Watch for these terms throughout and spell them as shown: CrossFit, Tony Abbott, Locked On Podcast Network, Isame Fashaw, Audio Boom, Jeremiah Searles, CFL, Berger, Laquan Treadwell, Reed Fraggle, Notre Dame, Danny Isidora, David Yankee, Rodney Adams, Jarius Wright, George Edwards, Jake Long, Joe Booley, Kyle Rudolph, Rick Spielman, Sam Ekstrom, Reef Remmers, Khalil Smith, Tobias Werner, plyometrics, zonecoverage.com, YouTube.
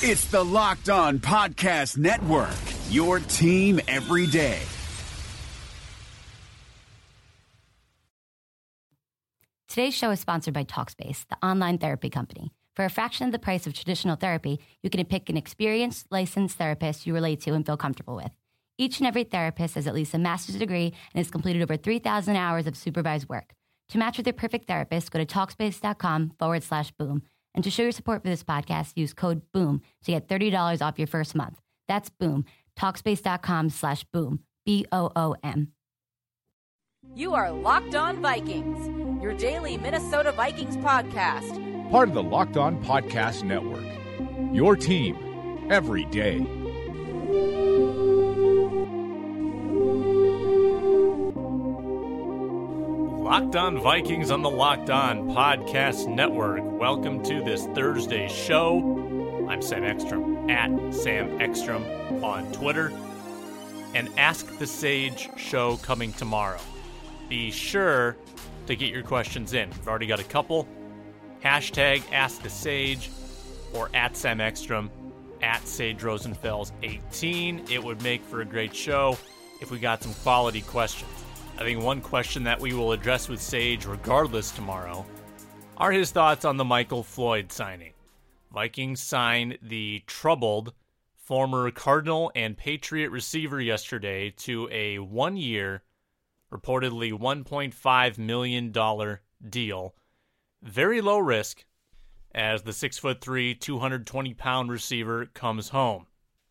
It's the Locked On Podcast Network, your team every day. Today's show is sponsored by Talkspace, the online therapy company. For a fraction of the price of traditional therapy, you can pick an experienced, licensed therapist you relate to and feel comfortable with. Each and every therapist has at least a master's degree and has completed over 3,000 hours of supervised work. To match with your perfect therapist, go to Talkspace.com/boom. And to show your support for this podcast, use code BOOM to get $30 off your first month. That's BOOM. Talkspace.com/boom. BOOM. You are Locked On Vikings, your daily Minnesota Vikings podcast. Part of the Locked On Podcast Network. Your team every day. Locked On Vikings on the Locked On Podcast Network. Welcome to this Thursday show. I'm Sam Ekstrom, at Sam Ekstrom on Twitter. And Ask the Sage show coming tomorrow. Be sure to get your questions in. We've already got a couple. Hashtag Ask the Sage or at Sam Ekstrom, at Sage Rosenfels 18. It would make for a great show if we got some quality questions. I think one question that we will address with Sage regardless tomorrow are his thoughts on the Michael Floyd signing. Vikings signed the troubled former Cardinal and Patriot receiver yesterday to a one-year, reportedly $1.5 million deal. Very low risk as the 6'3", 220-pound receiver comes home.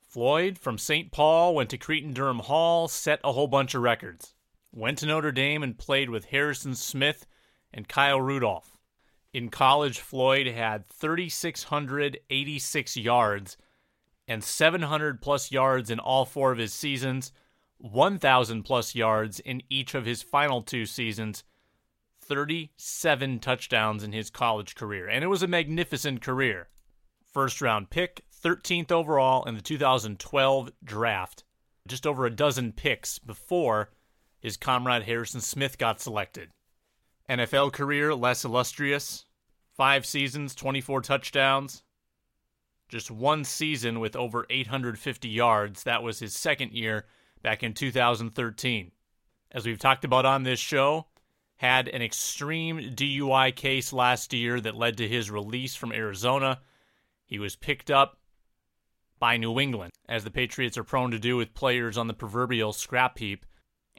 Floyd from St. Paul went to Cretin-Derham Hall, set a whole bunch of records. Went to Notre Dame and played with Harrison Smith and Kyle Rudolph. In college, Floyd had 3,686 yards and 700-plus yards in all four of his seasons, 1,000-plus yards in each of his final two seasons, 37 touchdowns in his college career. And it was a magnificent career. First-round pick, 13th overall in the 2012 draft. Just over a dozen picks before his comrade Harrison Smith got selected. NFL career less illustrious. 5 seasons, 24 touchdowns. Just one season with over 850 yards. That was his second year back in 2013. As we've talked about on this show, had an extreme DUI case last year that led to his release from Arizona. He was picked up by New England, as the Patriots are prone to do with players on the proverbial scrap heap.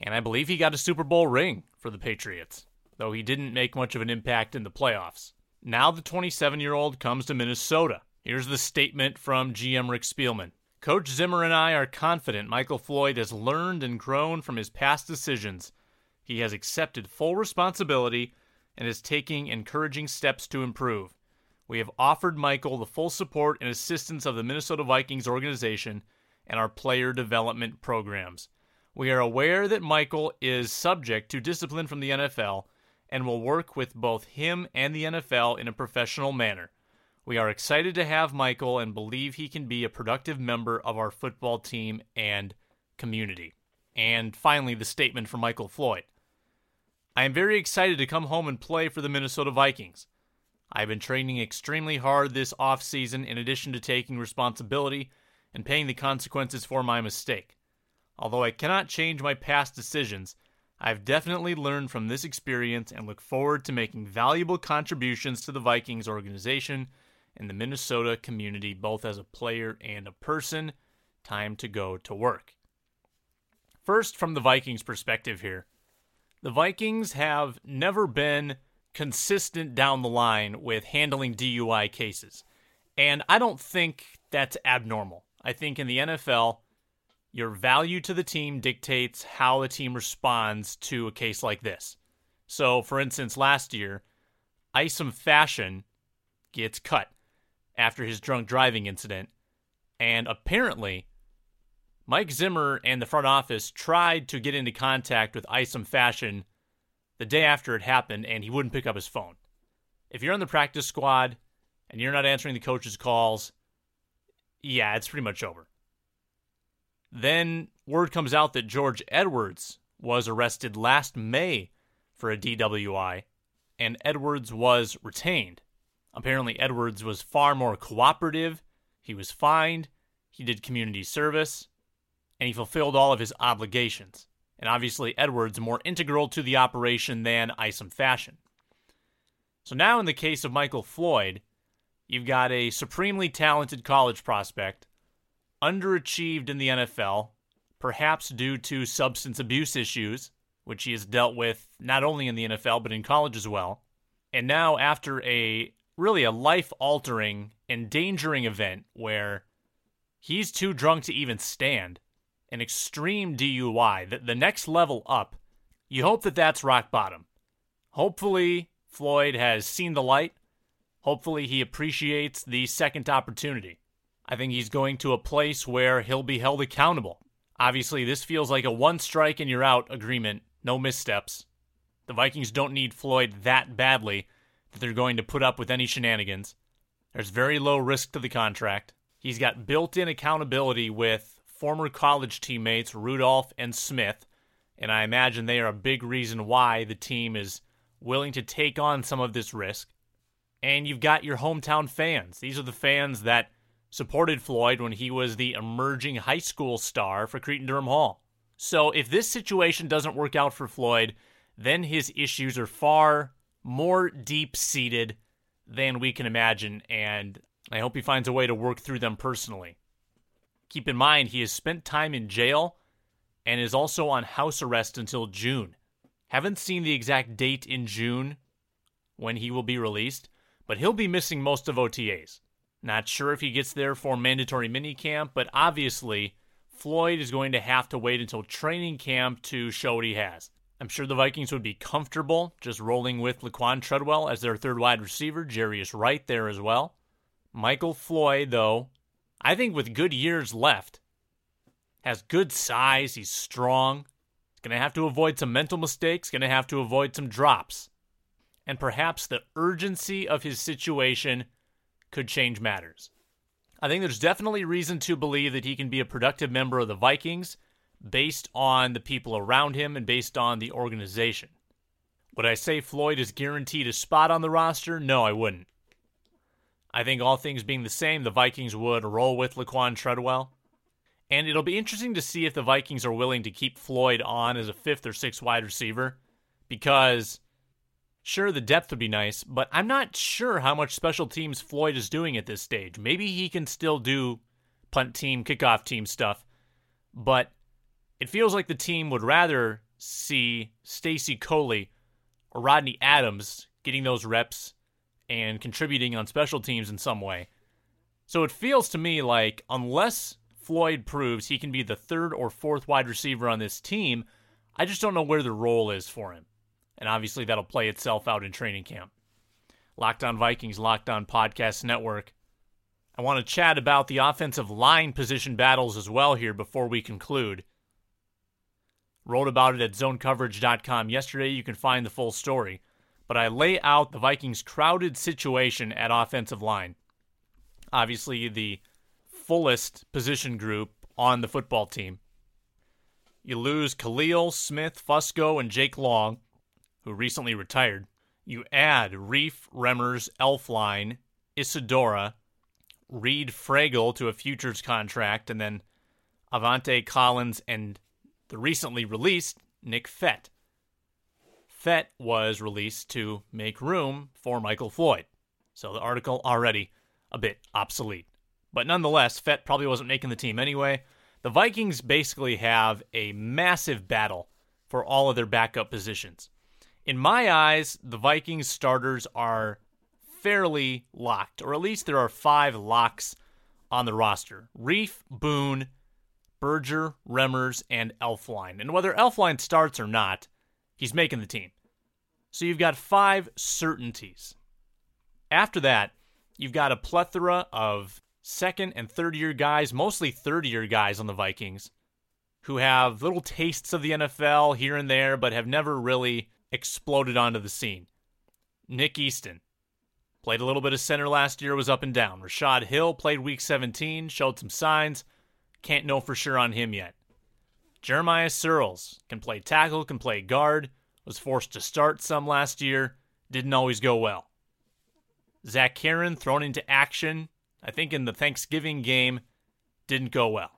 And I believe he got a Super Bowl ring for the Patriots, though he didn't make much of an impact in the playoffs. Now the 27-year-old comes to Minnesota. Here's the statement from GM Rick Spielman. Coach Zimmer and I are confident Michael Floyd has learned and grown from his past decisions. He has accepted full responsibility and is taking encouraging steps to improve. We have offered Michael the full support and assistance of the Minnesota Vikings organization and our player development programs. We are aware that Michael is subject to discipline from the NFL and will work with both him and the NFL in a professional manner. We are excited to have Michael and believe he can be a productive member of our football team and community. And finally, the statement from Michael Floyd. I am very excited to come home and play for the Minnesota Vikings. I've been training extremely hard this offseason in addition to taking responsibility and paying the consequences for my mistake. Although I cannot change my past decisions, I've definitely learned from this experience and look forward to making valuable contributions to the Vikings organization and the Minnesota community, both as a player and a person. Time to go to work. First, from the Vikings' perspective here, the Vikings have never been consistent down the line with handling DUI cases, and I don't think that's abnormal. I think in the NFL, your value to the team dictates how the team responds to a case like this. So, for instance, last year, Isame Fashaw gets cut after his drunk driving incident, and apparently Mike Zimmer and the front office tried to get into contact with Isame Fashaw the day after it happened, and he wouldn't pick up his phone. If you're on the practice squad and you're not answering the coach's calls, yeah, it's pretty much over. Then word comes out that George Edwards was arrested last May for a DWI, and Edwards was retained. Apparently, Edwards was far more cooperative. He was fined, he did community service, and he fulfilled all of his obligations. And obviously, Edwards more integral to the operation than Isame Fashaw. So now in the case of Michael Floyd, you've got a supremely talented college prospect, underachieved in the NFL, perhaps due to substance abuse issues, which he has dealt with not only in the NFL but in college as well. And now after a life-altering, endangering event where he's too drunk to even stand, an extreme DUI, the next level up, you hope that that's rock bottom. Hopefully, Floyd has seen the light. Hopefully, he appreciates the second opportunity. I think he's going to a place where he'll be held accountable. Obviously, this feels like a one-strike-and-you're-out agreement, no missteps. The Vikings don't need Floyd that badly that they're going to put up with any shenanigans. There's very low risk to the contract. He's got built-in accountability with former college teammates Rudolph and Smith, and I imagine they are a big reason why the team is willing to take on some of this risk. And you've got your hometown fans. These are the fans that supported Floyd when he was the emerging high school star for Cretin-Derham Hall. So if this situation doesn't work out for Floyd, then his issues are far more deep-seated than we can imagine, and I hope he finds a way to work through them personally. Keep in mind, he has spent time in jail and is also on house arrest until June. Haven't seen the exact date in June when he will be released, but he'll be missing most of OTAs. Not sure if he gets there for mandatory minicamp, but obviously Floyd is going to have to wait until training camp to show what he has. I'm sure the Vikings would be comfortable just rolling with Laquan Treadwell as their third wide receiver, Jarius Wright there as well. Michael Floyd, though, I think with good years left, has good size, he's strong, he's going to have to avoid some mental mistakes, going to have to avoid some drops. And perhaps the urgency of his situation could change matters. I think there's definitely reason to believe that he can be a productive member of the Vikings based on the people around him and based on the organization. Would I say Floyd is guaranteed a spot on the roster? No, I wouldn't. I think all things being the same, the Vikings would roll with Laquan Treadwell. And it'll be interesting to see if the Vikings are willing to keep Floyd on as a fifth or sixth wide receiver, because sure, the depth would be nice, but I'm not sure how much special teams Floyd is doing at this stage. Maybe he can still do punt team, kickoff team stuff, but it feels like the team would rather see Stacy Coley or Rodney Adams getting those reps and contributing on special teams in some way. So it feels to me like unless Floyd proves he can be the third or fourth wide receiver on this team, I just don't know where the role is for him. And obviously, that'll play itself out in training camp. Locked On Vikings, Locked On Podcast Network. I want to chat about the offensive line position battles as well here before we conclude. Wrote about it at zonecoverage.com yesterday. You can find the full story. But I lay out the Vikings' crowded situation at offensive line. Obviously, the fullest position group on the football team. You lose Khalil, Smith, Fusco, and Jake Long, who recently retired. You add Reef Remmers, Elflein, Isidora, Reed Fraggle to a futures contract, and then Avante Collins and the recently released Nick Fett. Fett was released to make room for Michael Floyd. So the article already a bit obsolete. But nonetheless, Fett probably wasn't making the team anyway. The Vikings basically have a massive battle for all of their backup positions. In my eyes, the Vikings starters are fairly locked, or at least there are 5 locks on the roster. Reef, Boone, Berger, Remmers, and Elflein. And whether Elflein starts or not, he's making the team. So you've got 5 certainties. After that, you've got a plethora of second- and third-year guys, mostly third-year guys on the Vikings, who have little tastes of the NFL here and there, but have never really exploded onto the scene. Nick Easton played a little bit of center last year, was up and down. Rashad Hill played week 17, showed some signs. Can't know for sure on him yet. Jeremiah Searles can play tackle, can play guard, was forced to start some last year, didn't always go well. Zach Herron thrown into action I think in the Thanksgiving game, didn't go well.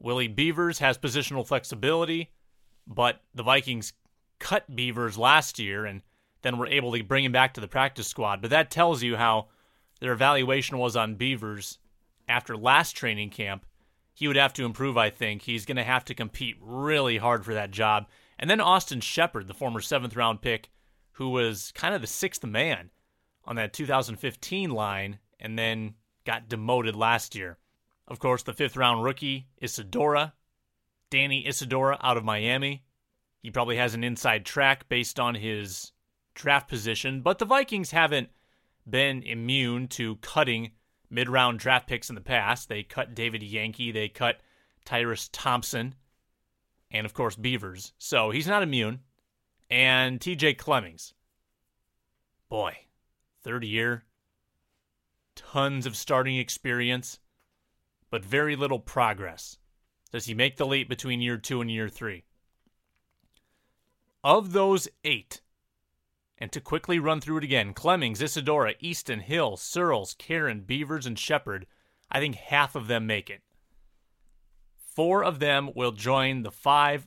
Willie Beavers has positional flexibility, but the Vikings cut Beavers last year and then were able to bring him back to the practice squad. But that tells you how their evaluation was on Beavers after last training camp. He would have to improve, I think. He's going to have to compete really hard for that job. And then Austin Shepard, the former 7th-round pick, who was kind of the 6th man on that 2015 line and then got demoted last year. Of course, the 5th-round rookie, Isidora, Danny Isidora out of Miami. He probably has an inside track based on his draft position, but the Vikings haven't been immune to cutting mid-round draft picks in the past. They cut David Yankee, they cut Tyrus Thompson, and of course Beavers. So he's not immune. And TJ Clemmings. Boy, third year, tons of starting experience, but very little progress. Does he make the leap between year 2 and year 3? Of those 8, and to quickly run through it again, Clemmings, Isidora, Easton, Hill, Searles, Karen, Beavers, and Shepard, I think half of them make it. 4 of them will join the 5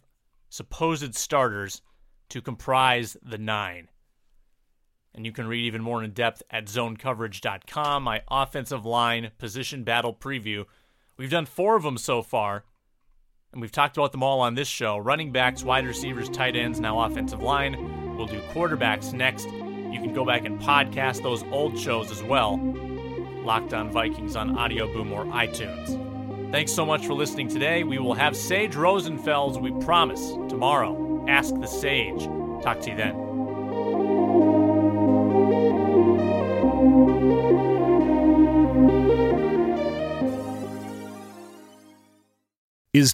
supposed starters to comprise the 9. And you can read even more in depth at zonecoverage.com, my offensive line position battle preview. We've done 4 of them so far, and we've talked about them all on this show. Running backs, wide receivers, tight ends, now offensive line. We'll do quarterbacks next. You can go back and podcast those old shows as well. Locked On Vikings on Audio Boom or iTunes. Thanks so much for listening today. We will have Sage Rosenfels, we promise, tomorrow. Ask the Sage. Talk to you then. Is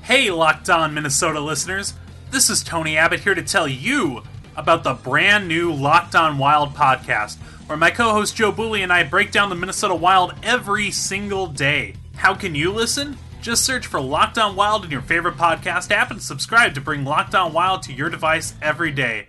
Hey, Locked On Minnesota listeners. This is Tony Abbott here to tell you about the brand new Locked On Wild podcast, where my co-host Joe Booley and I break down the Minnesota Wild every single day. How can you listen? Just search for Locked On Wild in your favorite podcast app and subscribe to bring Locked On Wild to your device every day.